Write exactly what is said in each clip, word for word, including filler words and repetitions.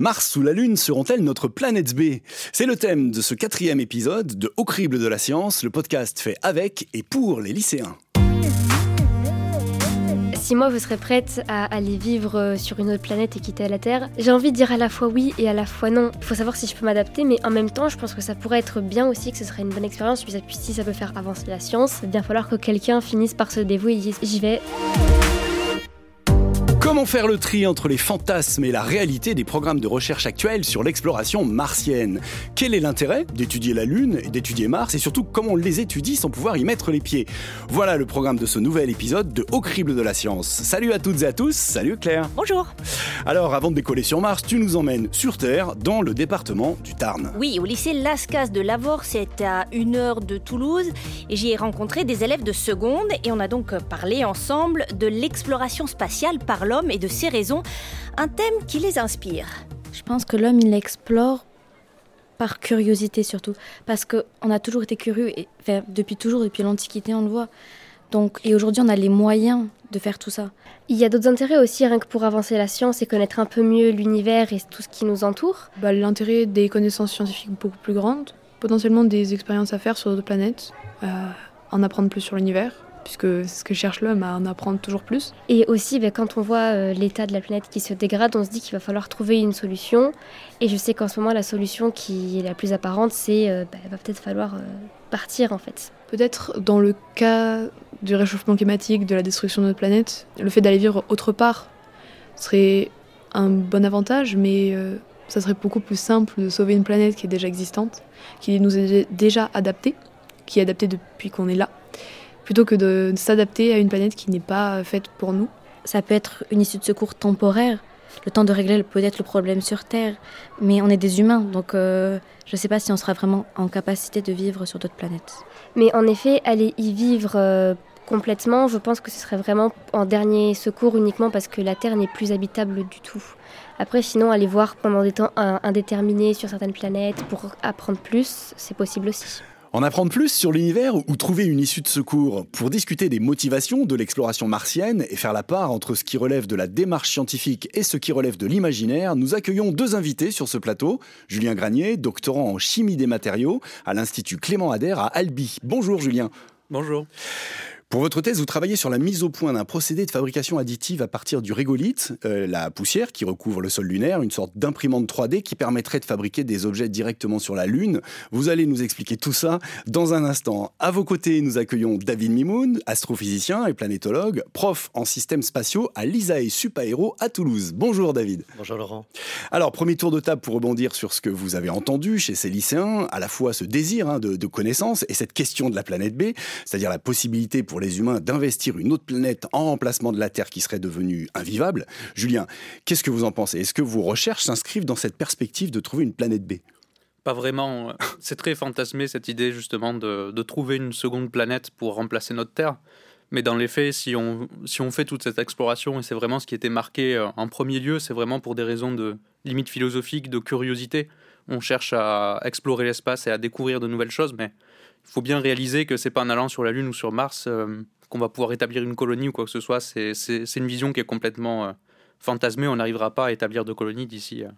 Mars ou la Lune seront-elles notre planète B ? C'est le thème de ce quatrième épisode de Au crible de la science, le podcast fait avec et pour les lycéens. Si moi vous serez prête à aller vivre sur une autre planète et quitter la Terre, j'ai envie de dire à la fois oui et à la fois non. Il faut savoir si je peux m'adapter, mais en même temps, je pense que ça pourrait être bien aussi, que ce serait une bonne expérience. Puis si ça peut faire avancer la science, il va bien falloir que quelqu'un finisse par se dévouer et dise « j'y vais ». Comment faire le tri entre les fantasmes et la réalité des programmes de recherche actuels sur l'exploration martienne ? Quel est l'intérêt d'étudier la Lune et d'étudier Mars, et surtout comment on les étudie sans pouvoir y mettre les pieds ? Voilà le programme de ce nouvel épisode de Au crible de la science. Salut à toutes et à tous, salut Claire. Bonjour. Alors avant de décoller sur Mars, tu nous emmènes sur Terre, dans le département du Tarn. Oui, au lycée Las Cases de Lavaur, c'est à une heure de Toulouse, et j'y ai rencontré des élèves de seconde, et on a donc parlé ensemble de l'exploration spatiale par l'homme et de ses raisons, un thème qui les inspire. Je pense que l'homme, il explore par curiosité surtout, parce qu'on a toujours été curieux, et, enfin, depuis toujours, depuis l'Antiquité, on le voit. Donc, et aujourd'hui, on a les moyens de faire tout ça. Il y a d'autres intérêts aussi, rien que pour avancer la science et connaître un peu mieux l'univers et tout ce qui nous entoure. Bah, l'intérêt des connaissances scientifiques beaucoup plus grandes, potentiellement des expériences à faire sur d'autres planètes, euh, en apprendre plus sur l'univers. Puisque c'est ce que cherche l'homme, à en apprendre toujours plus. Et aussi, ben, quand on voit euh, l'état de la planète qui se dégrade, on se dit qu'il va falloir trouver une solution. Et je sais qu'en ce moment, la solution qui est la plus apparente, c'est euh, ben, va peut-être falloir euh, partir, en fait. Peut-être dans le cas du réchauffement climatique, de la destruction de notre planète, le fait d'aller vivre autre part serait un bon avantage, mais euh, ça serait beaucoup plus simple de sauver une planète qui est déjà existante, qui nous est déjà adaptée, qui est adaptée depuis qu'on est là, plutôt que de s'adapter à une planète qui n'est pas faite pour nous. Ça peut être une issue de secours temporaire, le temps de régler peut-être le problème sur Terre, mais on est des humains, donc euh, je ne sais pas si on sera vraiment en capacité de vivre sur d'autres planètes. Mais en effet, aller y vivre euh, complètement, je pense que ce serait vraiment en dernier secours uniquement parce que la Terre n'est plus habitable du tout. Après, sinon, aller voir pendant des temps indéterminés sur certaines planètes pour apprendre plus, c'est possible aussi. En apprendre plus sur l'univers ou trouver une issue de secours pour discuter des motivations de l'exploration martienne et faire la part entre ce qui relève de la démarche scientifique et ce qui relève de l'imaginaire, nous accueillons deux invités sur ce plateau. Julien Granier, doctorant en chimie des matériaux à l'Institut Clément Ader à Albi. Bonjour Julien. Bonjour. Pour votre thèse, vous travaillez sur la mise au point d'un procédé de fabrication additive à partir du régolithe, euh, la poussière qui recouvre le sol lunaire, une sorte d'imprimante trois D qui permettrait de fabriquer des objets directement sur la Lune. Vous allez nous expliquer tout ça dans un instant. À vos côtés, nous accueillons David Mimoun, astrophysicien et planétologue, prof en systèmes spatiaux à l'I S A E Supaéro à Toulouse. Bonjour David. Bonjour Laurent. Alors, premier tour de table pour rebondir sur ce que vous avez entendu chez ces lycéens, à la fois ce désir hein, de, de connaissance et cette question de la planète B, c'est-à-dire la possibilité pour les humains d'investir une autre planète en remplacement de la Terre qui serait devenue invivable. Julien, qu'est-ce que vous en pensez ? Est-ce que vos recherches s'inscrivent dans cette perspective de trouver une planète B ? Pas vraiment. C'est très fantasmé cette idée justement de, de trouver une seconde planète pour remplacer notre Terre. Mais dans les faits, si on, si on fait toute cette exploration, et c'est vraiment ce qui était marqué en premier lieu, c'est vraiment pour des raisons de limite philosophique, de curiosité. On cherche à explorer l'espace et à découvrir de nouvelles choses, mais il faut bien réaliser que ce n'est pas en allant sur la Lune ou sur Mars euh, qu'on va pouvoir établir une colonie ou quoi que ce soit. C'est, c'est, c'est une vision qui est complètement euh, fantasmée. On n'arrivera pas à établir de colonie d'ici. Euh,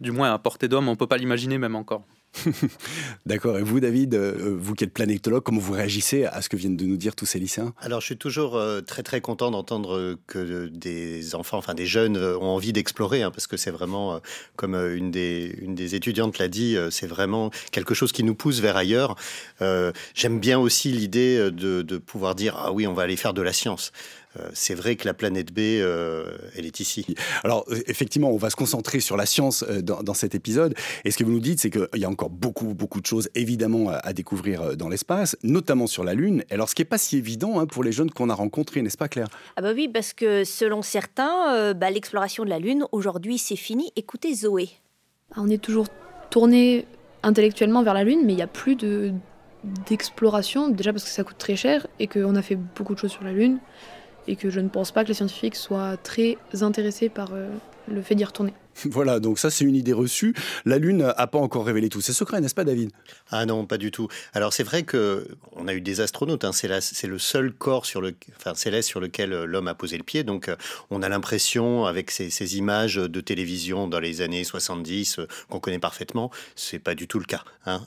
du moins, à portée d'homme, on ne peut pas l'imaginer même encore. D'accord. Et vous, David, euh, vous qui êtes planétologue, comment vous réagissez à ce que viennent de nous dire tous ces lycéens ? Alors, je suis toujours euh, très, très content d'entendre que des enfants, enfin des jeunes, ont envie d'explorer, hein, parce que c'est vraiment, euh, comme une des, une des étudiantes l'a dit, euh, c'est vraiment quelque chose qui nous pousse vers ailleurs. Euh, j'aime bien aussi l'idée de, de pouvoir dire « Ah oui, on va aller faire de la science ». C'est vrai que la planète B, euh, elle est ici. Alors, effectivement, on va se concentrer sur la science euh, dans, dans cet épisode. Et ce que vous nous dites, c'est qu'il y a encore beaucoup, beaucoup de choses, évidemment, à, à découvrir dans l'espace, notamment sur la Lune. Alors, ce qui n'est pas si évident hein, pour les jeunes qu'on a rencontrés, n'est-ce pas, Claire ? Ah bah oui, parce que selon certains, euh, bah, l'exploration de la Lune, aujourd'hui, c'est fini. Écoutez, Zoé. On est toujours tourné intellectuellement vers la Lune, mais il n'y a plus de, d'exploration, déjà parce que ça coûte très cher et qu'on a fait beaucoup de choses sur la Lune. Et que je ne pense pas que les scientifiques soient très intéressés par euh, le fait d'y retourner. Voilà, donc ça c'est une idée reçue. La Lune n'a pas encore révélé tous ses secrets, n'est-ce pas David ? Ah non, pas du tout. Alors c'est vrai qu'on a eu des astronautes, hein. c'est, la, c'est le seul corps sur le, enfin, céleste sur lequel l'homme a posé le pied. Donc on a l'impression, avec ces, ces images de télévision dans les années soixante-dix, qu'on connaît parfaitement, c'est pas du tout le cas. Hein.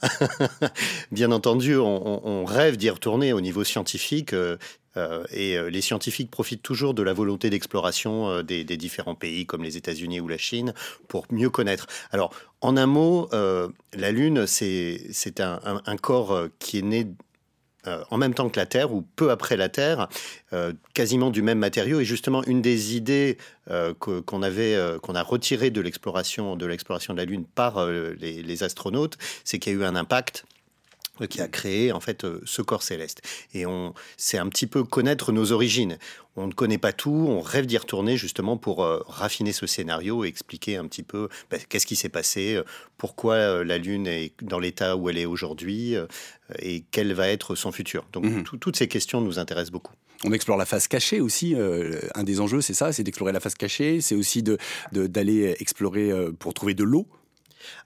Bien entendu, on, on rêve d'y retourner au niveau scientifique. Euh, Euh, et euh, les scientifiques profitent toujours de la volonté d'exploration euh, des, des différents pays comme les États-Unis ou la Chine pour mieux connaître. Alors, en un mot, euh, la Lune, c'est, c'est un, un, un corps qui est né euh, en même temps que la Terre ou peu après la Terre, euh, quasiment du même matériau. Et justement, une des idées euh, que, qu'on avait, euh, qu'on a retirées de l'exploration, de l'exploration de la Lune par euh, les, les astronautes, c'est qu'il y a eu un impact qui a créé en fait ce corps céleste. Et on, c'est un petit peu connaître nos origines. On ne connaît pas tout, on rêve d'y retourner justement pour euh, raffiner ce scénario et expliquer un petit peu bah, qu'est-ce qui s'est passé, euh, pourquoi euh, la Lune est dans l'état où elle est aujourd'hui euh, et quel va être son futur. Donc mmh. tout, toutes ces questions nous intéressent beaucoup. On explore la face cachée aussi. Euh, un des enjeux, c'est ça, c'est d'explorer la face cachée. C'est aussi de, de, d'aller explorer euh, pour trouver de l'eau.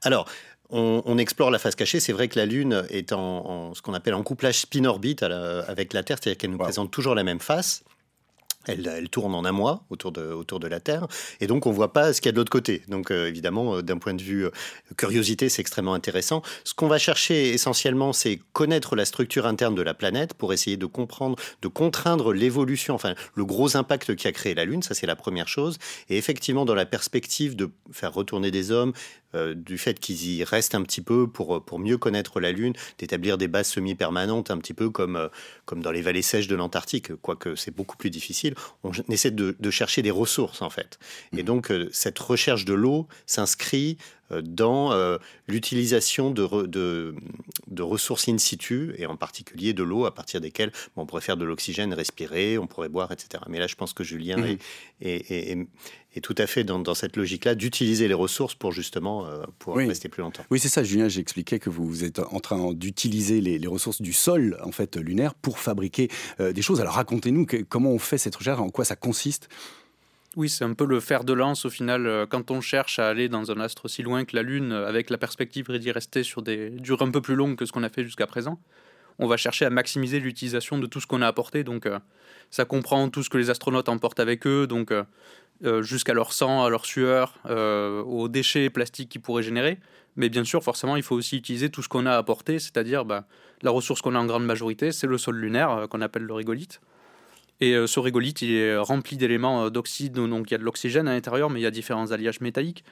Alors... On, on explore la face cachée. C'est vrai que la Lune est en, en ce qu'on appelle en couplage spin-orbite avec la Terre, c'est-à-dire qu'elle nous wow. présente toujours la même face. Elle, elle tourne en un mois autour de, autour de la Terre, et donc on ne voit pas ce qu'il y a de l'autre côté. Donc euh, évidemment, euh, d'un point de vue euh, curiosité, c'est extrêmement intéressant. Ce qu'on va chercher essentiellement, c'est connaître la structure interne de la planète pour essayer de comprendre, de contraindre l'évolution, enfin le gros impact qui a créé la Lune, ça c'est la première chose. Et effectivement, dans la perspective de faire retourner des hommes, euh, du fait qu'ils y restent un petit peu pour, pour mieux connaître la Lune, d'établir des bases semi-permanentes, un petit peu comme, euh, comme dans les vallées sèches de l'Antarctique, quoique c'est beaucoup plus difficile. On essaie de, de chercher des ressources, en fait. Et donc, euh, cette recherche de l'eau s'inscrit euh, dans euh, l'utilisation de, re, de, de ressources in situ, et en particulier de l'eau, à partir desquelles bon, on pourrait faire de l'oxygène, respirer, on pourrait boire, et cetera. Mais là, je pense que Julien mmh. est, est, est, est tout à fait dans, dans cette logique-là d'utiliser les ressources pour justement euh, pouvoir oui. rester plus longtemps. Oui, c'est ça, Julien. J'expliquais que vous êtes en train d'utiliser les, les ressources du sol, en fait, lunaire, pour fabriquer euh, des choses. Alors, racontez-nous que, comment on fait cette recherche. En quoi ça consiste ? Oui, c'est un peu le fer de lance au final. Quand on cherche à aller dans un astre aussi loin que la Lune, avec la perspective d'y rester sur des durées un peu plus longues que ce qu'on a fait jusqu'à présent, on va chercher à maximiser l'utilisation de tout ce qu'on a apporté. Donc, euh, ça comprend tout ce que les astronautes emportent avec eux, donc euh, jusqu'à leur sang, à leur sueur, euh, aux déchets plastiques qu'ils pourraient générer. Mais bien sûr, forcément, il faut aussi utiliser tout ce qu'on a apporté, c'est-à-dire bah, la ressource qu'on a en grande majorité, c'est le sol lunaire, euh, qu'on appelle le régolithe. Et ce régolithe, il est rempli d'éléments d'oxyde, donc il y a de l'oxygène à l'intérieur, mais il y a différents alliages métalliques.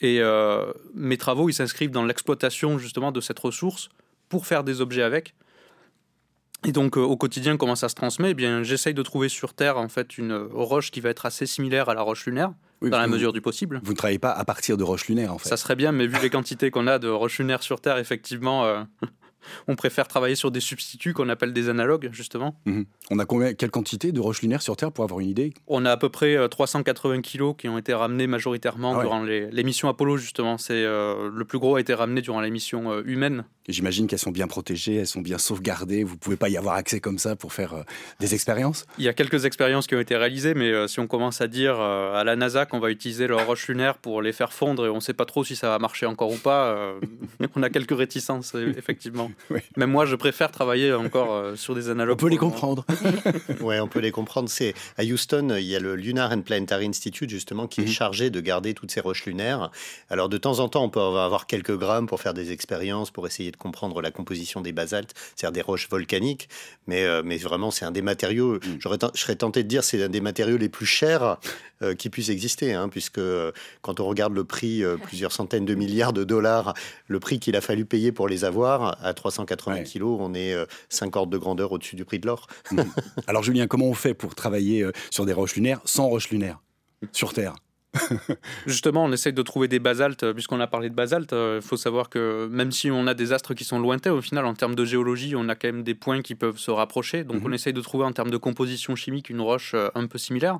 Et euh, mes travaux, ils s'inscrivent dans l'exploitation justement de cette ressource pour faire des objets avec. Et donc euh, au quotidien, comment ça se transmet ? Eh bien, j'essaye de trouver sur Terre en fait une roche qui va être assez similaire à la roche lunaire, oui, dans la mesure vous, du possible. Vous ne travaillez pas à partir de roches lunaires, en fait. Ça serait bien, mais vu les quantités qu'on a de roches lunaires sur Terre, effectivement... Euh... On préfère travailler sur des substituts qu'on appelle des analogues, justement. Mmh. On a combien, quelle quantité de roches lunaires sur Terre, pour avoir une idée ? On a à peu près trois cent quatre-vingts kilos qui ont été ramenés majoritairement ah ouais. durant les, les missions Apollo, justement. C'est, euh, le plus gros a été ramené durant les missions euh, humaines. Et j'imagine qu'elles sont bien protégées, elles sont bien sauvegardées. Vous ne pouvez pas y avoir accès comme ça pour faire euh, des expériences ? Il y a quelques expériences qui ont été réalisées, mais euh, si on commence à dire euh, à la Nasa qu'on va utiliser leurs roches lunaires pour les faire fondre et on ne sait pas trop si ça va marcher encore ou pas, euh, on a quelques réticences, effectivement. Oui. Même moi, je préfère travailler encore euh, sur des analogues. On peut les comprendre. Oui, on peut les comprendre. C'est, à Houston, il y a le Lunar and Planetary Institute, justement, qui mm-hmm. est chargé de garder toutes ces roches lunaires. Alors, de temps en temps, on peut avoir quelques grammes pour faire des expériences, pour essayer de comprendre la composition des basaltes, c'est-à-dire des roches volcaniques. Mais, euh, mais vraiment, c'est un des matériaux, mm. j'aurais t- je serais tenté de dire, c'est un des matériaux les plus chers euh, qui puisse exister, hein, puisque euh, quand on regarde le prix, euh, plusieurs centaines de milliards de dollars, le prix qu'il a fallu payer pour les avoir... À trois cent quatre-vingts ouais. kilos, on est euh, cinq ordres de grandeur au-dessus du prix de l'or. Mmh. Alors Julien, comment on fait pour travailler euh, sur des roches lunaires sans roches lunaires sur Terre ? Justement, on essaye de trouver des basaltes. Puisqu'on a parlé de basaltes, il euh, faut savoir que même si on a des astres qui sont lointains, au final, en termes de géologie, on a quand même des points qui peuvent se rapprocher. Donc mmh. on essaye de trouver en termes de composition chimique une roche euh, un peu similaire.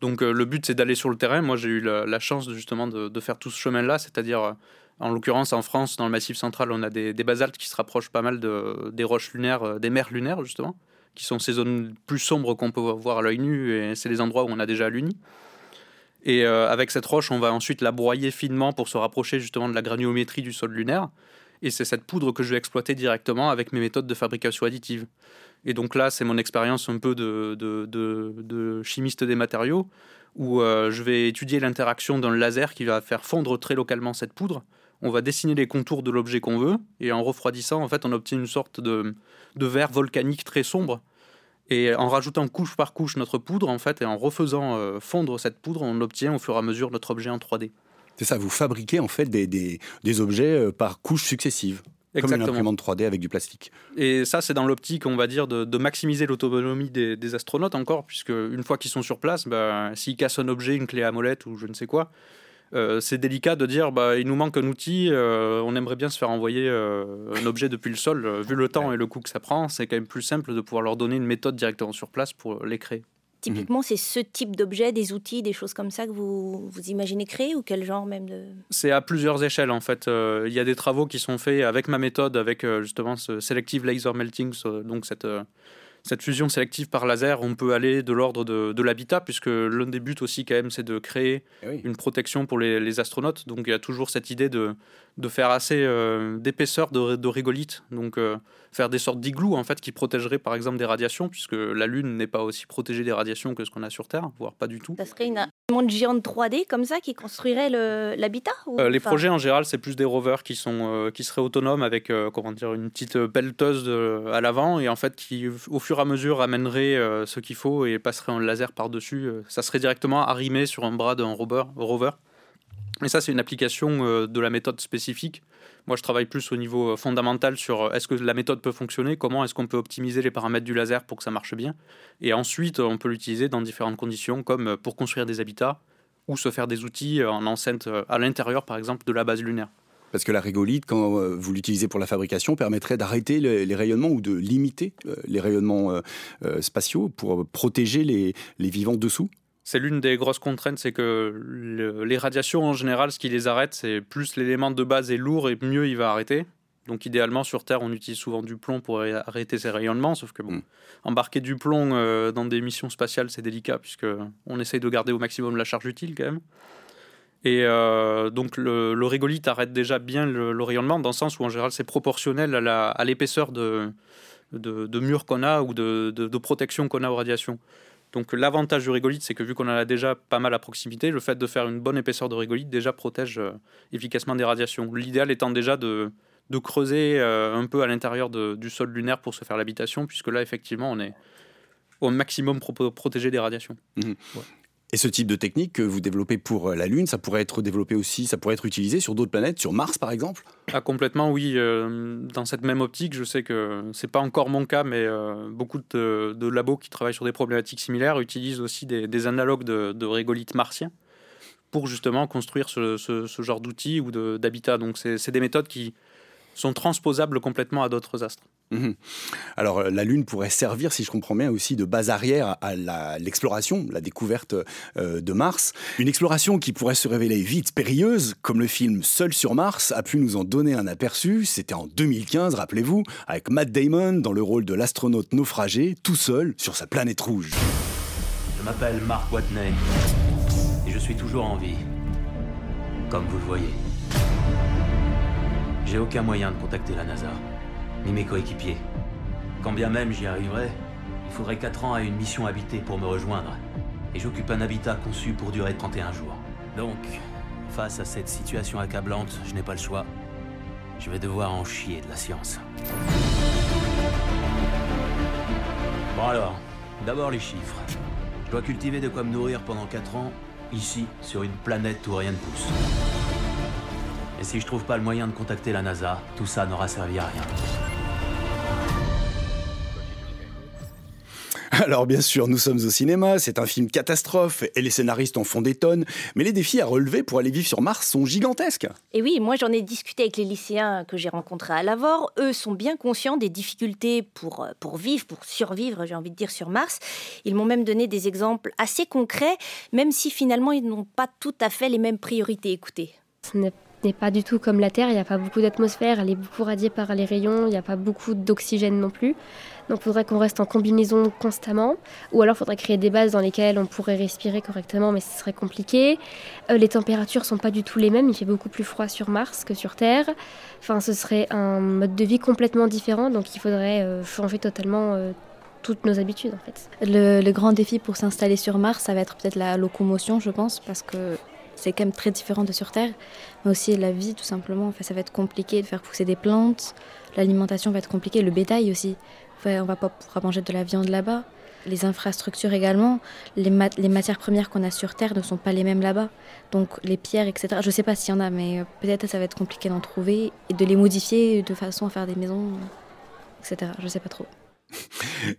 Donc euh, le but, c'est d'aller sur le terrain. Moi, j'ai eu la, la chance de, justement de, de faire tout ce chemin-là, c'est-à-dire... Euh, En l'occurrence, en France, dans le Massif central, on a des, des basaltes qui se rapprochent pas mal de, des roches lunaires, des mers lunaires, justement, qui sont ces zones plus sombres qu'on peut voir à l'œil nu, et c'est les endroits où on a déjà alluni. Et euh, avec cette roche, on va ensuite la broyer finement pour se rapprocher justement de la granulométrie du sol lunaire. Et c'est cette poudre que je vais exploiter directement avec mes méthodes de fabrication additive. Et donc là, c'est mon expérience un peu de, de, de, de chimiste des matériaux, où euh, je vais étudier l'interaction d'un laser qui va faire fondre très localement cette poudre. On va dessiner les contours de l'objet qu'on veut, et en refroidissant, en fait, on obtient une sorte de, de verre volcanique très sombre. Et en rajoutant couche par couche notre poudre, en fait, et en refaisant euh, fondre cette poudre, on obtient au fur et à mesure notre objet en trois D. C'est ça, vous fabriquez en fait des, des, des objets par couches successives. Exactement. Comme une imprimante trois D avec du plastique. Et ça, c'est dans l'optique, on va dire, de, de maximiser l'autonomie des, des astronautes encore, puisque une fois qu'ils sont sur place, bah, s'ils cassent un objet, une clé à molette ou je ne sais quoi, euh, c'est délicat de dire bah, il nous manque un outil, euh, on aimerait bien se faire envoyer euh, un objet depuis le sol. Euh, vu le temps ouais. et le coût que ça prend, c'est quand même plus simple de pouvoir leur donner une méthode directement sur place pour les créer. Typiquement, mmh. c'est ce type d'objet, des outils, des choses comme ça que vous, vous imaginez créer ou quel genre même de... C'est à plusieurs échelles en fait. Euh, il y a des travaux qui sont faits avec ma méthode, avec euh, justement ce Selective Laser Melting, ce, donc cette, euh, cette fusion sélective par laser. On peut aller de l'ordre de, de l'habitat puisque l'un des buts aussi quand même c'est de créer oui. une protection pour les, les astronautes. Donc il y a toujours cette idée de, de faire assez euh, d'épaisseur de, de régolithe. Donc... Euh, faire des sortes d'igloos en fait, qui protégeraient par exemple des radiations, puisque la Lune n'est pas aussi protégée des radiations que ce qu'on a sur Terre, voire pas du tout. Ça serait une monde géante trois D comme ça qui construirait le, l'habitat ou... euh, Les enfin... projets en général, c'est plus des rovers qui, sont, euh, qui seraient autonomes avec euh, comment dire, une petite pelleteuse de, à l'avant et en fait qui au fur et à mesure amènerait euh, ce qu'il faut et passerait un laser par-dessus. Euh, ça serait directement arrimé sur un bras d'un rover. rover. Et ça, c'est une application euh, de la méthode spécifique. Moi, je travaille plus au niveau fondamental sur est-ce que la méthode peut fonctionner, comment est-ce qu'on peut optimiser les paramètres du laser pour que ça marche bien. Et ensuite, on peut l'utiliser dans différentes conditions, comme pour construire des habitats ou se faire des outils en enceinte à l'intérieur, par exemple, de la base lunaire. Parce que la régolithe, quand vous l'utilisez pour la fabrication, permettrait d'arrêter les rayonnements ou de limiter les rayonnements spatiaux pour protéger les, les vivants dessous. C'est l'une des grosses contraintes, c'est que le, les radiations en général, ce qui les arrête, c'est plus l'élément de base est lourd et mieux il va arrêter. Donc idéalement sur Terre, on utilise souvent du plomb pour arrêter ces rayonnements, sauf que bon, mmh. embarquer du plomb euh, dans des missions spatiales, c'est délicat puisque on essaye de garder au maximum la charge utile quand même. Et euh, donc le, le régolithe arrête déjà bien le, le rayonnement dans le sens où en général c'est proportionnel à, la, à l'épaisseur de, de, de mur qu'on a ou de, de, de protection qu'on a aux radiations. Donc l'avantage du régolithe, c'est que vu qu'on en a déjà pas mal à proximité, le fait de faire une bonne épaisseur de régolithe déjà protège euh, efficacement des radiations. L'idéal étant déjà de, de creuser euh, un peu à l'intérieur de, du sol lunaire pour se faire l'habitation, puisque là, effectivement, on est au maximum pro- protégé des radiations. Mmh. Ouais. Et ce type de technique que vous développez pour la Lune, ça pourrait être développé aussi, ça pourrait être utilisé sur d'autres planètes, sur Mars par exemple ? Ah, complètement, oui. Euh, dans cette même optique, je sais que c'est pas encore mon cas, mais euh, beaucoup de, de labos qui travaillent sur des problématiques similaires utilisent aussi des, des analogues de, de régolithes martiens pour justement construire ce, ce, ce genre d'outils ou de, d'habitat. Donc c'est, c'est des méthodes qui sont transposables complètement à d'autres astres. Mmh. Alors la Lune pourrait servir, si je comprends bien, aussi de base arrière à la, l'exploration, la découverte euh, de Mars. Une exploration qui pourrait se révéler vite périlleuse, comme le film Seul sur Mars a pu nous en donner un aperçu. C'était en deux mille quinze, rappelez-vous, avec Matt Damon dans le rôle de l'astronaute naufragé, tout seul sur sa planète rouge. Je m'appelle Mark Watney et je suis toujours en vie, comme vous le voyez. J'ai aucun moyen de contacter la NASA, ni mes coéquipiers. Quand bien même j'y arriverais, il faudrait quatre ans à une mission habitée pour me rejoindre. Et j'occupe un habitat conçu pour durer trente et un jours. Donc, face à cette situation accablante, je n'ai pas le choix. Je vais devoir en chier de la science. Bon alors, d'abord les chiffres. Je dois cultiver de quoi me nourrir pendant quatre ans, ici, sur une planète où rien ne pousse. Et si je trouve pas le moyen de contacter la NASA, tout ça n'aura servi à rien. Alors bien sûr, nous sommes au cinéma, c'est un film catastrophe et les scénaristes en font des tonnes, mais les défis à relever pour aller vivre sur Mars sont gigantesques. Et oui, moi j'en ai discuté avec les lycéens que j'ai rencontrés à Lavaur, eux sont bien conscients des difficultés pour, pour vivre, pour survivre, j'ai envie de dire, sur Mars. Ils m'ont même donné des exemples assez concrets, même si finalement ils n'ont pas tout à fait les mêmes priorités. Écoutez. Ce n'est n'est pas du tout comme la Terre, il n'y a pas beaucoup d'atmosphère, elle est beaucoup radiée par les rayons, il n'y a pas beaucoup d'oxygène non plus. Donc il faudrait qu'on reste en combinaison constamment, ou alors il faudrait créer des bases dans lesquelles on pourrait respirer correctement, mais ce serait compliqué. Euh, les températures ne sont pas du tout les mêmes, il fait beaucoup plus froid sur Mars que sur Terre. Enfin, ce serait un mode de vie complètement différent, donc il faudrait euh, changer totalement euh, toutes nos habitudes en fait. Le, le grand défi pour s'installer sur Mars, ça va être peut-être la locomotion, je pense, parce que c'est quand même très différent de sur Terre, mais aussi la vie tout simplement. Enfin, ça va être compliqué de faire pousser des plantes, l'alimentation va être compliquée, le bétail aussi. Enfin, on ne va pas pouvoir manger de la viande là-bas. Les infrastructures également, les, mat- les matières premières qu'on a sur Terre ne sont pas les mêmes là-bas. Donc les pierres, et cetera. Je ne sais pas s'il y en a, mais peut-être ça va être compliqué d'en trouver et de les modifier de façon à faire des maisons, et cetera. Je ne sais pas trop.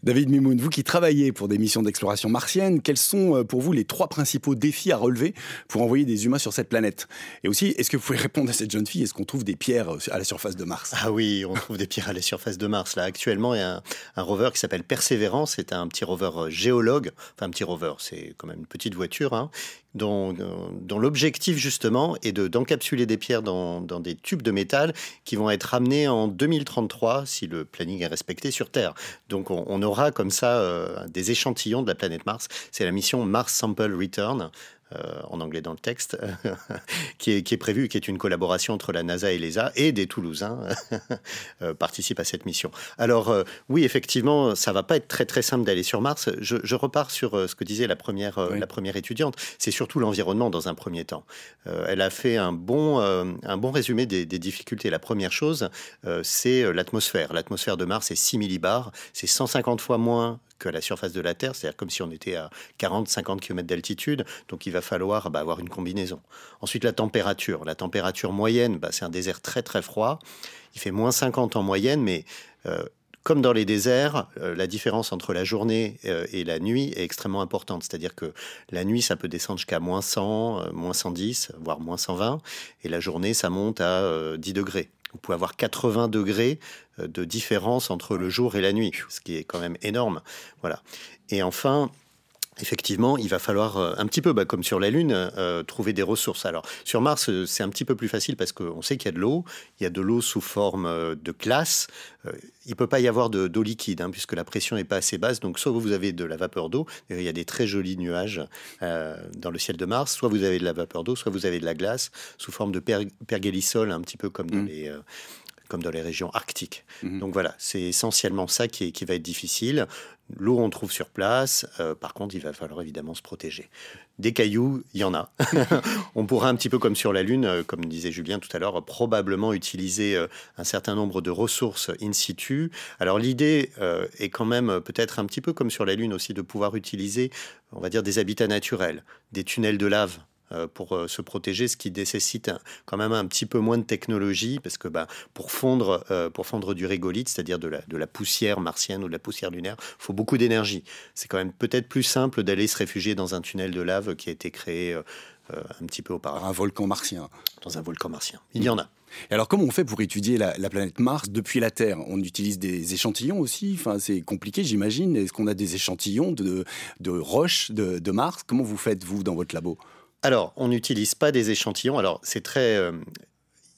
David Mimoun, vous qui travaillez pour des missions d'exploration martienne, quels sont pour vous les trois principaux défis à relever pour envoyer des humains sur cette planète ? Et aussi, est-ce que vous pouvez répondre à cette jeune fille, est-ce qu'on trouve des pierres à la surface de Mars ? Ah oui, on trouve des pierres à la surface de Mars. Là, actuellement, il y a un, un rover qui s'appelle Perseverance, c'est un petit rover géologue, enfin un petit rover, c'est quand même une petite voiture, hein, dont, dont l'objectif justement est de, d'encapsuler des pierres dans, dans des tubes de métal qui vont être ramenés en deux mille trente-trois, si le planning est respecté, sur Terre. Donc on aura comme ça euh, des échantillons de la planète Mars. C'est la mission Mars Sample Return, euh, en anglais dans le texte, qui est, qui est prévue, qui est une collaboration entre la NASA et l'E S A, et des Toulousains euh, participent à cette mission. Alors euh, oui, effectivement, ça ne va pas être très très simple d'aller sur Mars. Je, je repars sur euh, ce que disait la première, euh, oui. la première étudiante. C'est surtout l'environnement dans un premier temps. Euh, elle a fait un bon, euh, un bon résumé des, des difficultés. La première chose, euh, c'est l'atmosphère. L'atmosphère de Mars est six millibars, c'est cent cinquante fois moins à la surface de la Terre, c'est-à-dire comme si on était à quarante à cinquante kilomètres d'altitude, donc il va falloir bah, avoir une combinaison. Ensuite, la température. La température moyenne, bah, c'est un désert très très froid, il fait moins cinquante en moyenne, mais euh, comme dans les déserts, euh, la différence entre la journée euh, et la nuit est extrêmement importante, c'est-à-dire que la nuit, ça peut descendre jusqu'à moins cent, euh, moins cent dix, voire moins cent vingt, et la journée, ça monte à euh, dix degrés. Vous pouvez avoir quatre-vingts degrés de différence entre le jour et la nuit, ce qui est quand même énorme. Voilà. Et enfin, effectivement, il va falloir un petit peu, bah, comme sur la Lune, euh, trouver des ressources. Alors, sur Mars, c'est un petit peu plus facile parce qu'on sait qu'il y a de l'eau. Il y a de l'eau sous forme de glace. Euh, il ne peut pas y avoir de, d'eau liquide, hein, puisque la pression n'est pas assez basse. Donc, soit vous avez de la vapeur d'eau. Il y a des très jolis nuages euh, dans le ciel de Mars. Soit vous avez de la vapeur d'eau, soit vous avez de la glace sous forme de per- pergélisol, un petit peu comme dans mmh. les... Euh, comme dans les régions arctiques. Mmh. Donc voilà, c'est essentiellement ça qui, est, qui va être difficile. L'eau, on trouve sur place. Euh, par contre, il va falloir évidemment se protéger. Des cailloux, il y en a. On pourra un petit peu comme sur la Lune, comme disait Julien tout à l'heure, probablement utiliser un certain nombre de ressources in situ. Alors l'idée euh, est quand même peut-être un petit peu comme sur la Lune aussi de pouvoir utiliser, on va dire, des habitats naturels, des tunnels de lave, pour se protéger, ce qui nécessite quand même un petit peu moins de technologie, parce que bah, pour, fondre, euh, pour fondre du régolithe, c'est-à-dire de la, de la poussière martienne ou de la poussière lunaire, il faut beaucoup d'énergie. C'est quand même peut-être plus simple d'aller se réfugier dans un tunnel de lave qui a été créé euh, un petit peu auparavant. Un volcan martien. Dans un volcan martien. Il y en a. Et alors, comment on fait pour étudier la, la planète Mars depuis la Terre ? On utilise des échantillons aussi, enfin, c'est compliqué, j'imagine. Est-ce qu'on a des échantillons de, de roches de, de Mars ? Comment vous faites, vous, dans votre labo ? Alors, on n'utilise pas des échantillons. Alors, c'est très... Euh,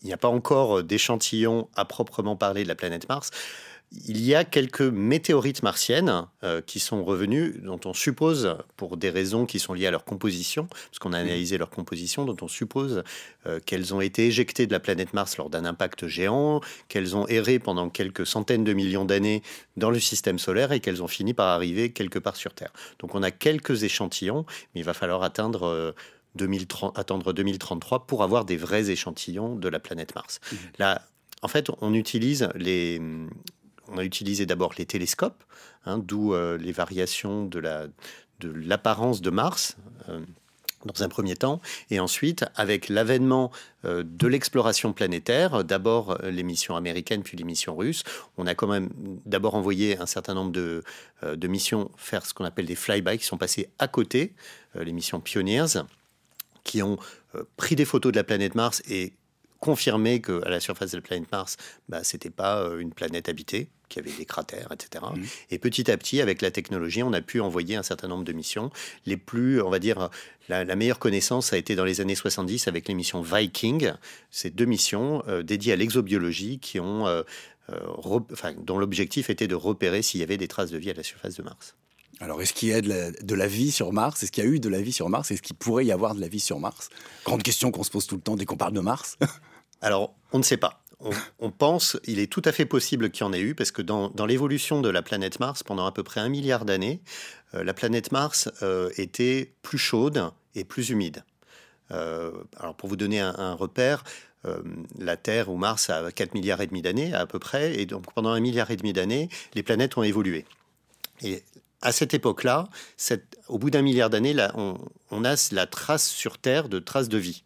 il n'y a pas encore d'échantillons à proprement parler de la planète Mars. Il y a quelques météorites martiennes euh, qui sont revenues, dont on suppose, pour des raisons qui sont liées à leur composition, parce qu'on a analysé leur composition, dont on suppose euh, qu'elles ont été éjectées de la planète Mars lors d'un impact géant, qu'elles ont erré pendant quelques centaines de millions d'années dans le système solaire et qu'elles ont fini par arriver quelque part sur Terre. Donc on a quelques échantillons, mais il va falloir atteindre... Euh, deux mille trente, attendre deux mille trente-trois pour avoir des vrais échantillons de la planète Mars. Mmh. Là, en fait, on utilise les... On a utilisé d'abord les télescopes, hein, d'où euh, les variations de, la, de l'apparence de Mars, euh, dans un premier temps. Et ensuite, avec l'avènement euh, de l'exploration planétaire, d'abord les missions américaines, puis les missions russes, on a quand même d'abord envoyé un certain nombre de, euh, de missions faire ce qu'on appelle des fly-by, qui sont passées à côté, euh, les missions Pioneers, qui ont euh, pris des photos de la planète Mars et confirmé qu'à la surface de la planète Mars, bah, ce n'était pas euh, une planète habitée. qui avait des cratères, et cetera. Mmh. Et petit à petit, avec la technologie, on a pu envoyer un certain nombre de missions. Les plus, on va dire, la, la meilleure connaissance a été dans les années soixante-dix avec les missions Viking. Ces deux missions euh, dédiées à l'exobiologie qui ont, euh, euh, rep... enfin, dont l'objectif était de repérer s'il y avait des traces de vie à la surface de Mars. Alors, est-ce qu'il y a de la, de la vie sur Mars ? Est-ce qu'il y a eu de la vie sur Mars ? Est-ce qu'il pourrait y avoir de la vie sur Mars ? Grande question qu'on se pose tout le temps dès qu'on parle de Mars. Alors, on ne sait pas. On, on pense, il est tout à fait possible qu'il y en ait eu, parce que dans, dans l'évolution de la planète Mars, pendant à peu près un milliard d'années, euh, la planète Mars euh, était plus chaude et plus humide. Euh, alors, pour vous donner un, un repère... Euh, la Terre ou Mars a quatre milliards et demi d'années à peu près, et donc pendant un milliard et demi d'années, les planètes ont évolué. Et à cette époque-là, cette, au bout d'un milliard d'années, là, on, on a la trace sur Terre de traces de vie.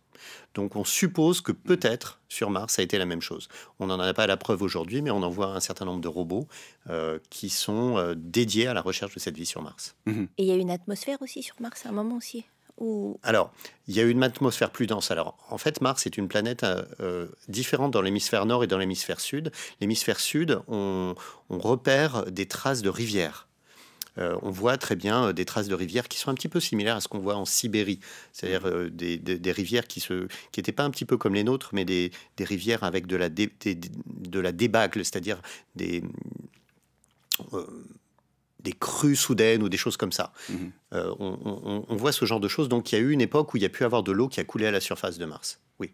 Donc on suppose que peut-être sur Mars, ça a été la même chose. On n'en a pas la preuve aujourd'hui, mais on envoie un certain nombre de robots euh, qui sont euh, dédiés à la recherche de cette vie sur Mars. Mmh. Et il y a une atmosphère aussi sur Mars à un moment aussi ? Alors, il y a une atmosphère plus dense. Alors, en fait, Mars est une planète euh, différente dans l'hémisphère nord et dans l'hémisphère sud. L'hémisphère sud, on, on repère des traces de rivières. Euh, on voit très bien des traces de rivières qui sont un petit peu similaires à ce qu'on voit en Sibérie. C'est-à-dire euh, des, des, des rivières qui se, qui n'étaient pas un petit peu comme les nôtres, mais des, des rivières avec de la, dé, des, de la débâcle, c'est-à-dire des... Euh, des crues soudaines ou des choses comme ça. Mmh. Euh, on, on, on voit ce genre de choses. Donc, il y a eu une époque où il y a pu avoir de l'eau qui a coulé à la surface de Mars. Oui.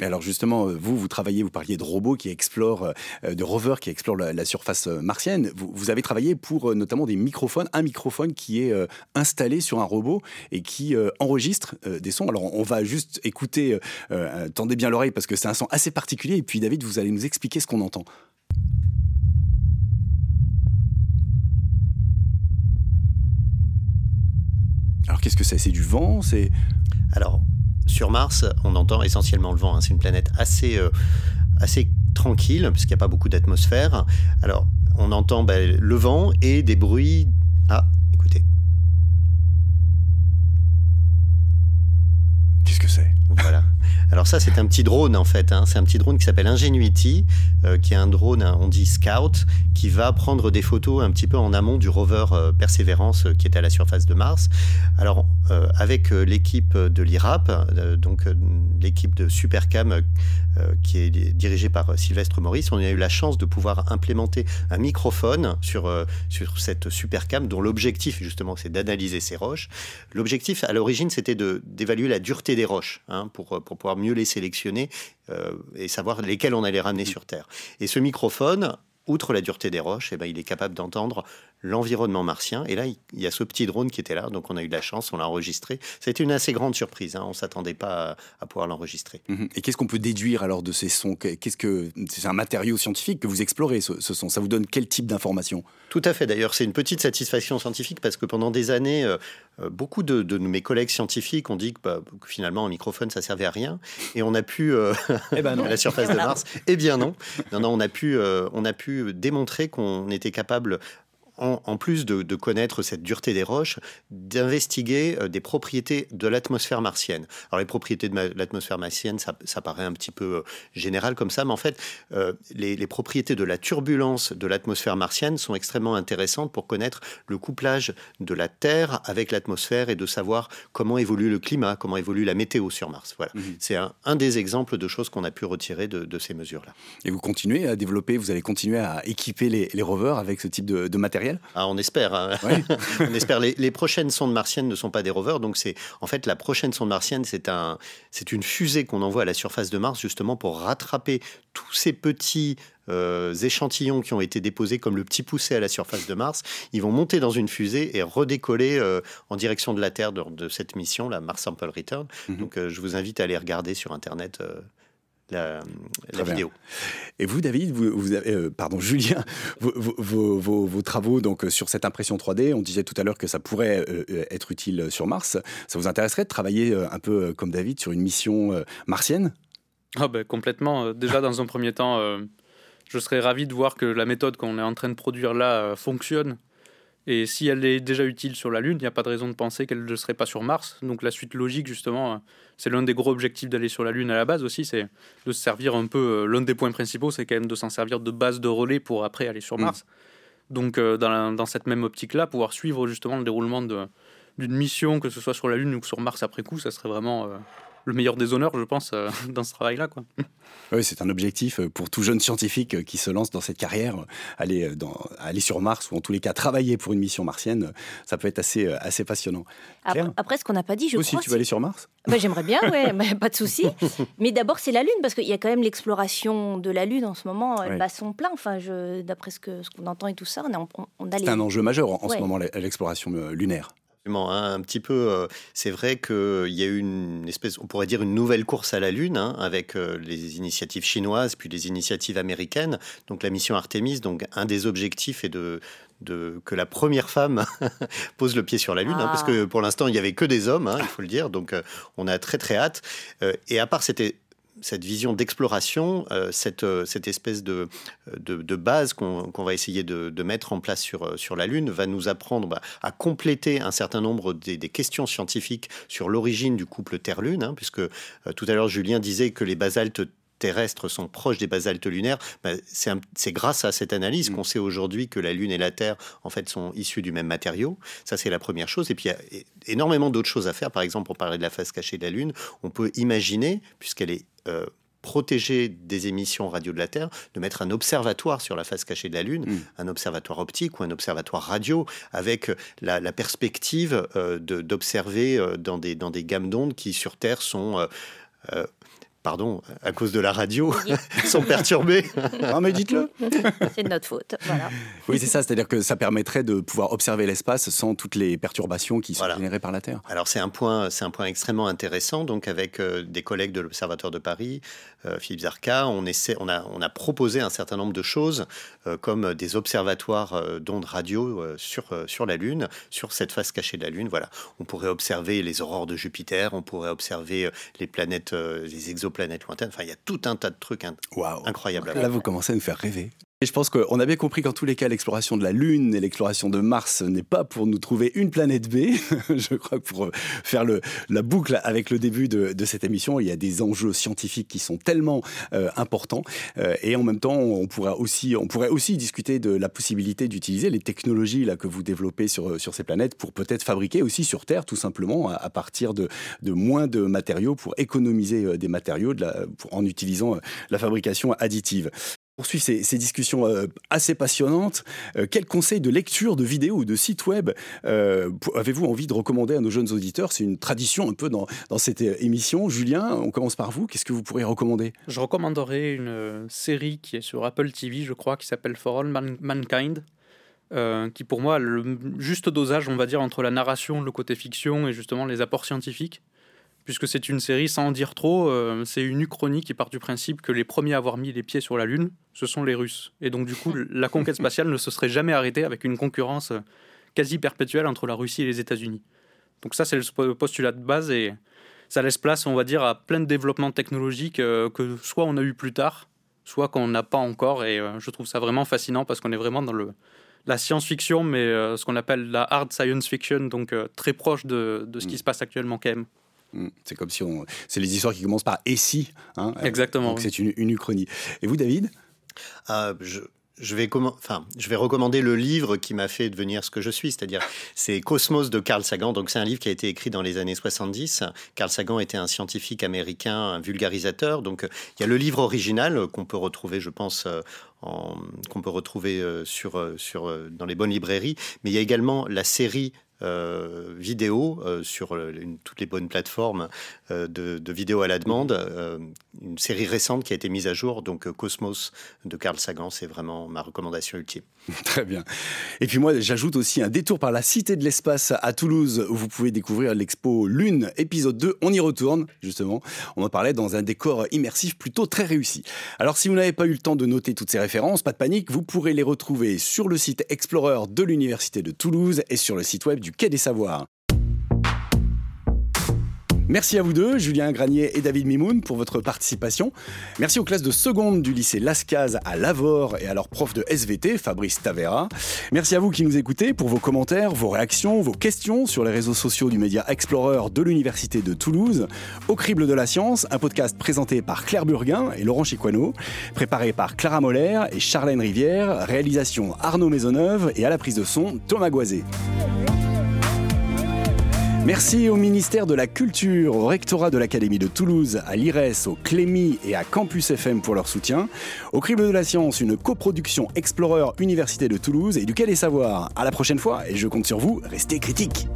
Alors justement, vous, vous travaillez, vous parliez de robots qui explorent, euh, de rovers qui explorent la, la surface martienne. Vous, vous avez travaillé pour euh, notamment des microphones, un microphone qui est euh, installé sur un robot et qui euh, enregistre euh, des sons. Alors on va juste écouter, euh, tendez bien l'oreille parce que c'est un son assez particulier. Et puis David, vous allez nous expliquer ce qu'on entend. Alors, qu'est-ce que c'est ? C'est du vent ? C'est... Alors, sur Mars, on entend essentiellement le vent. Hein. C'est une planète assez, euh, assez tranquille, puisqu'il n'y a pas beaucoup d'atmosphère. Alors, on entend ben, le vent et des bruits... Ah, écoutez. Qu'est-ce que c'est ? Voilà. Alors ça, c'est un petit drone, en fait. Hein. C'est un petit drone qui s'appelle Ingenuity, euh, qui est un drone, on dit scout, qui va prendre des photos un petit peu en amont du rover euh, Perseverance euh, qui est à la surface de Mars. Alors, euh, avec euh, l'équipe de l'I R A P, euh, donc euh, l'équipe de SuperCam, euh, qui est dirigée par euh, Sylvestre Maurice, on a eu la chance de pouvoir implémenter un microphone sur, euh, sur cette SuperCam, dont l'objectif, justement, c'est d'analyser ces roches. L'objectif, à l'origine, c'était de, d'évaluer la dureté des roches, hein, pour, pour pouvoir mieux les sélectionner euh, et savoir lesquels on allait ramener sur Terre. Et ce microphone, outre la dureté des roches, eh ben, il est capable d'entendre l'environnement martien. Et là, il y a ce petit drone qui était là, donc on a eu de la chance, on l'a enregistré. Ça a été une assez grande surprise, hein, on ne s'attendait pas à, à pouvoir l'enregistrer. Mmh. Et qu'est-ce qu'on peut déduire alors de ces sons ? Qu'est-ce que... C'est un matériau scientifique que vous explorez, ce, ce son. Ça vous donne quel type d'information ? Tout à fait, d'ailleurs, c'est une petite satisfaction scientifique parce que pendant des années... Euh, Beaucoup de, de mes collègues scientifiques ont dit que, bah, que finalement un microphone ça servait à rien et on a pu euh, eh ben non. à la surface de Mars. Eh bien non, non, non on a pu euh, on a pu démontrer qu'on était capable, en, en plus de, de connaître cette dureté des roches, d'investiguer euh, des propriétés de l'atmosphère martienne. Alors les propriétés de ma, l'atmosphère martienne, ça, ça paraît un petit peu euh, général comme ça, mais en fait euh, les, les propriétés de la turbulence de l'atmosphère martienne sont extrêmement intéressantes pour connaître le couplage de la Terre avec l'atmosphère et de savoir comment évolue le climat, comment évolue la météo sur Mars. Voilà, mmh. C'est un, un des exemples de choses qu'on a pu retirer de, de ces mesures-là. Et vous continuez à développer, vous allez continuer à équiper les, les rovers avec ce type de, de matériel? Ah, on espère. Hein. Ouais. on espère. Les, les prochaines sondes martiennes ne sont pas des rovers, donc c'est en fait la prochaine sonde martienne, c'est un, c'est une fusée qu'on envoie à la surface de Mars justement pour rattraper tous ces petits euh, échantillons qui ont été déposés comme le petit poucet à la surface de Mars. Ils vont monter dans une fusée et redécoller euh, en direction de la Terre de, de cette mission, la Mars Sample Return. Mm-hmm. Donc, euh, je vous invite à aller regarder sur Internet. Euh, La, la vidéo. Et vous, David, vous, vous avez, euh, pardon, Julien, vos, vos, vos, vos travaux donc, sur cette impression trois D, on disait tout à l'heure que ça pourrait euh, être utile sur Mars. Ça vous intéresserait de travailler euh, un peu euh, comme David sur une mission euh, martienne ? Oh ben, complètement. Déjà, dans un premier temps, euh, je serais ravi de voir que la méthode qu'on est en train de produire là euh, fonctionne Et si elle est déjà utile sur la Lune, il n'y a pas de raison de penser qu'elle ne le serait pas sur Mars. Donc la suite logique, justement, c'est l'un des gros objectifs d'aller sur la Lune à la base aussi, c'est de se servir un peu... L'un des points principaux, c'est quand même de s'en servir de base de relais pour après aller sur Mars. Mmh. Donc dans, la, dans cette même optique-là, pouvoir suivre justement le déroulement de, d'une mission, que ce soit sur la Lune ou sur Mars après coup, ça serait vraiment... Euh, le meilleur des honneurs, je pense, euh, dans ce travail-là, quoi. Oui, c'est un objectif pour tout jeune scientifique qui se lance dans cette carrière. Aller, dans, aller sur Mars, ou en tous les cas travailler pour une mission martienne, ça peut être assez, assez passionnant. Après, après ce qu'on n'a pas dit, je Aussi, crois... Aussi, tu vas aller sur Mars ? Bah, j'aimerais bien, ouais, bah, pas de souci. Mais d'abord, c'est la Lune, parce qu'il y a quand même l'exploration de la Lune en ce moment, elle bat son plein. Enfin, je, d'après ce, que, ce qu'on entend et tout ça, on, on, on a les... C'est un enjeu majeur en, en ouais. ce moment, l'exploration lunaire. Un petit peu, c'est vrai qu'il y a eu une espèce, on pourrait dire une nouvelle course à la Lune, hein, avec les initiatives chinoises, puis les initiatives américaines. Donc la mission Artemis, donc un des objectifs est de, de que la première femme pose le pied sur la Lune, ah. hein, parce que pour l'instant il n'y avait que des hommes, hein, il faut le dire. Donc on a très très hâte. Et à part c'était cette vision d'exploration, euh, cette, euh, cette espèce de, de, de base qu'on, qu'on va essayer de, de mettre en place sur, sur la Lune, va nous apprendre bah, à compléter un certain nombre des, des questions scientifiques sur l'origine du couple Terre-Lune, hein, puisque euh, tout à l'heure Julien disait que les basaltes terrestres sont proches des basaltes lunaires, ben c'est, un, c'est grâce à cette analyse qu'on sait aujourd'hui que la Lune et la Terre en fait sont issues du même matériau. Ça c'est la première chose. Et puis il y a énormément d'autres choses à faire. Par exemple, pour parler de la face cachée de la Lune, on peut imaginer, puisqu'elle est euh, protégée des émissions radio de la Terre, de mettre un observatoire sur la face cachée de la Lune, mmh. un observatoire optique ou un observatoire radio, avec la, la perspective euh, de, d'observer euh, dans des dans des gammes d'ondes qui sur Terre sont euh, euh, pardon, à cause de la radio, sont perturbés. Non, mais dites-le. C'est de notre faute, voilà. Oui, c'est ça, c'est-à-dire que ça permettrait de pouvoir observer l'espace sans toutes les perturbations qui sont voilà. générées par la Terre. Alors, c'est un point, c'est un point extrêmement intéressant. Donc, avec euh, des collègues de l'Observatoire de Paris, euh, Philippe Zarka, on, essaie, on, a, on a proposé un certain nombre de choses, euh, comme des observatoires euh, d'ondes radio euh, sur, euh, sur la Lune, sur cette face cachée de la Lune, voilà. On pourrait observer les aurores de Jupiter, on pourrait observer les planètes, euh, les exoplanètes, planètes lointaines, enfin il y a tout un tas de trucs in- wow. incroyables. Là vous commencez à nous faire rêver. Et je pense qu'on a bien compris qu'en tous les cas, l'exploration de la Lune et l'exploration de Mars n'est pas pour nous trouver une planète B. Je crois que pour faire le, la boucle avec le début de, de cette émission, il y a des enjeux scientifiques qui sont tellement euh, importants. Euh, et en même temps, on, pourra aussi, on pourrait aussi discuter de la possibilité d'utiliser les technologies là, que vous développez sur, sur ces planètes pour peut-être fabriquer aussi sur Terre, tout simplement, à, à partir de, de moins de matériaux, pour économiser des matériaux de la, pour, en utilisant la fabrication additive. Poursuivre ces, ces discussions euh, assez passionnantes. Euh, quels conseils de lecture, de vidéos ou de sites web euh, avez-vous envie de recommander à nos jeunes auditeurs ? C'est une tradition un peu dans, dans cette émission. Julien, on commence par vous. Qu'est-ce que vous pourriez recommander ? Je recommanderais une série qui est sur Apple T V, je crois, qui s'appelle For All Man- Mankind, euh, qui pour moi a le juste dosage, on va dire, entre la narration, le côté fiction et justement les apports scientifiques. Puisque c'est une série, sans en dire trop, euh, c'est une uchronie qui part du principe que les premiers à avoir mis les pieds sur la Lune, ce sont les Russes. Et donc, du coup, la conquête spatiale ne se serait jamais arrêtée, avec une concurrence quasi perpétuelle entre la Russie et les États-Unis. Donc ça, c'est le postulat de base, et ça laisse place, on va dire, à plein de développements technologiques euh, que soit on a eu plus tard, soit qu'on n'a pas encore. Et euh, je trouve ça vraiment fascinant, parce qu'on est vraiment dans le, la science-fiction, mais euh, ce qu'on appelle la hard science-fiction, donc euh, très proche de, de ce qui se passe actuellement quand même. C'est comme si on... C'est les histoires qui commencent par « et si hein ». Exactement. Donc oui. C'est une, une uchronie. Et vous, David euh, je, je, vais comm... enfin, je vais recommander le livre qui m'a fait devenir ce que je suis, c'est-à-dire c'est « Cosmos » de Carl Sagan. Donc c'est un livre qui a été écrit dans les années soixante-dix. Carl Sagan était un scientifique américain, un vulgarisateur. Donc il y a le livre original qu'on peut retrouver, je pense... En... qu'on peut retrouver sur, sur, dans les bonnes librairies. Mais il y a également la série euh, vidéo euh, sur une, toutes les bonnes plateformes euh, de, de vidéos à la demande. Euh, une série récente qui a été mise à jour, donc Cosmos de Carl Sagan. C'est vraiment ma recommandation ultime. Très bien. Et puis moi, j'ajoute aussi un détour par la Cité de l'Espace à Toulouse, où vous pouvez découvrir l'expo Lune, épisode deux. On y retourne, justement. On en parlait dans un décor immersif plutôt très réussi. Alors, si vous n'avez pas eu le temps de noter toutes ces références, pas de panique, vous pourrez les retrouver sur le site Explorer de l'Université de Toulouse et sur le site web du Quai des Savoirs. Merci à vous deux, Julien Granier et David Mimoun, pour votre participation. Merci aux classes de seconde du lycée Las Cases à Lavaur et à leur prof de S V T, Fabrice Tavera. Merci à vous qui nous écoutez pour vos commentaires, vos réactions, vos questions sur les réseaux sociaux du média Explorer de l'Université de Toulouse. Au crible de la science, un podcast présenté par Claire Burguin et Laurent Chiquano, préparé par Clara Moller et Charlène Rivière, réalisation Arnaud Maisonneuve et à la prise de son Thomas Goisé. Merci au ministère de la Culture, au rectorat de l'Académie de Toulouse, à l'I R E S, au CLEMI et à Campus F M pour leur soutien. Au crible de la science, une coproduction Explorer Université de Toulouse et du Quai des Savoirs. À la prochaine fois et je compte sur vous, restez critiques.